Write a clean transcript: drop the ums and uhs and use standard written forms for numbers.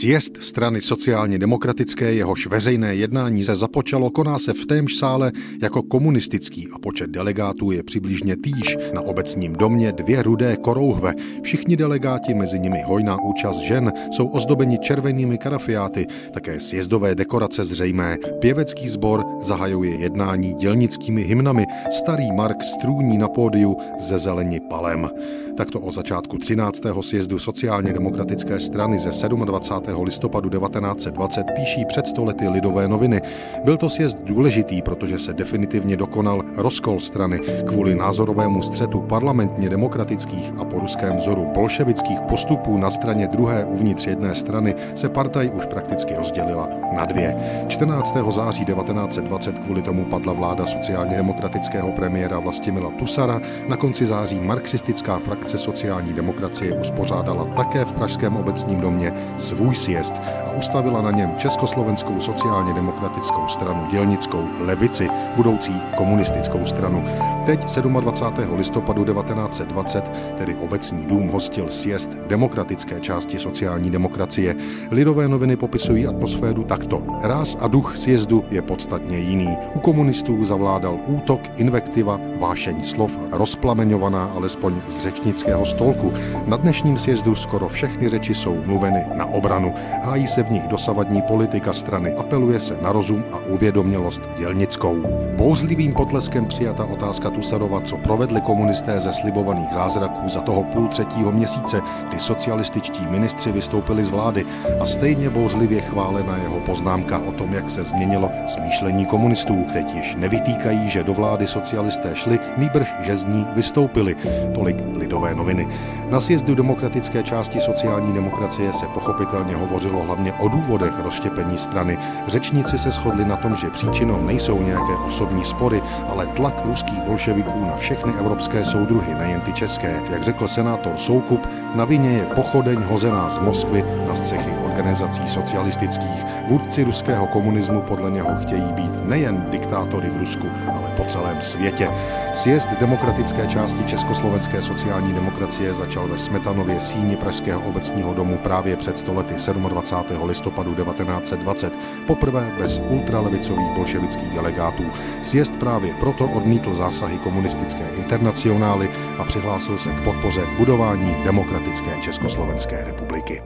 Sjezd strany sociálně demokratické, jehož veřejné jednání se započalo, koná se v témž sále jako komunistický a počet delegátů je přibližně týž. Na obecním domě 2 rudé korouhve. Všichni delegáti, mezi nimi hojná účast žen, jsou ozdobeni červenými karafiáty, také sjezdové dekorace zřejmé. Pěvecký sbor zahajuje jednání dělnickými hymnami. Starý Marx strůní na pódiu ze zeleni palem. Takto o začátku 13. sjezdu sociálně demokratické strany ze 27. listopadu 1920 píší před 100 lety Lidové noviny. Byl to sjezd důležitý, protože se definitivně dokonal rozkol strany kvůli názorovému střetu parlamentně demokratických a po ruském vzoru bolševických postupů na straně druhé uvnitř jedné strany se partaj už prakticky rozdělila na 2. 14. září 1920 kvůli tomu padla vláda sociálně demokratického premiéra Vlastimila Tusara. Na konci září marxistická frakce sociální demokracie uspořádala také v pražském obecním domě svůj sjezd a ustavila na něm Československou sociálně demokratickou stranu, dělnickou levici, budoucí komunistickou stranu. Teď 27. listopadu 1920 tedy Obecní dům hostil sjezd demokratické části sociální demokracie. Lidové noviny popisují atmosféru takto. Ráz a duch sjezdu je podstatně jiný. U komunistů zavládal útok, invektiva, vášeň slov, rozplameňovaná alespoň z řečnického stolku. Na dnešním sjezdu skoro všechny řeči jsou mluveny na obranu. Hájí se v nich dosavadní politika strany, apeluje se na rozum a uvědomělost dělnickou. Bouřlivým potleskem přijata otázka Tusarova, co provedli komunisté ze slibovaných zázraků za toho půl třetího měsíce, kdy socialističtí ministři vystoupili z vlády, a stejně bouřlivě chválena jeho poznámka o tom, jak se změnilo smýšlení komunistů. Teď již nevytýkají, že do vlády socialisté šli, nýbrž, že z ní vystoupili. Tolik Lidové noviny. Na sjezdu demokratické části sociální demokracie se pochopitelně hovořilo hlavně o důvodech rozštěpení strany. Řečníci se shodli na tom, že příčinou nejsou nějaké osobní spory, ale tlak ruských bolševiků na všechny evropské soudruhy, nejen ty české. Jak řekl senátor Soukup, na vině je pochodeň hozená z Moskvy na střechy organizací socialistických. Vůdci ruského komunismu podle něho chtějí být nejen diktátory v Rusku, ale po celém světě. Sjezd demokratické části Československé sociální demokracie začal ve Smetanově síni pražského obecního domu právě před 100 lety 27. listopadu 1920, poprvé bez ultralevicových bolševických delegátů. Sjezd právě proto odmítl zásahy komunistické internacionály a přihlásil se k podpoře budování demokratické Československé republiky.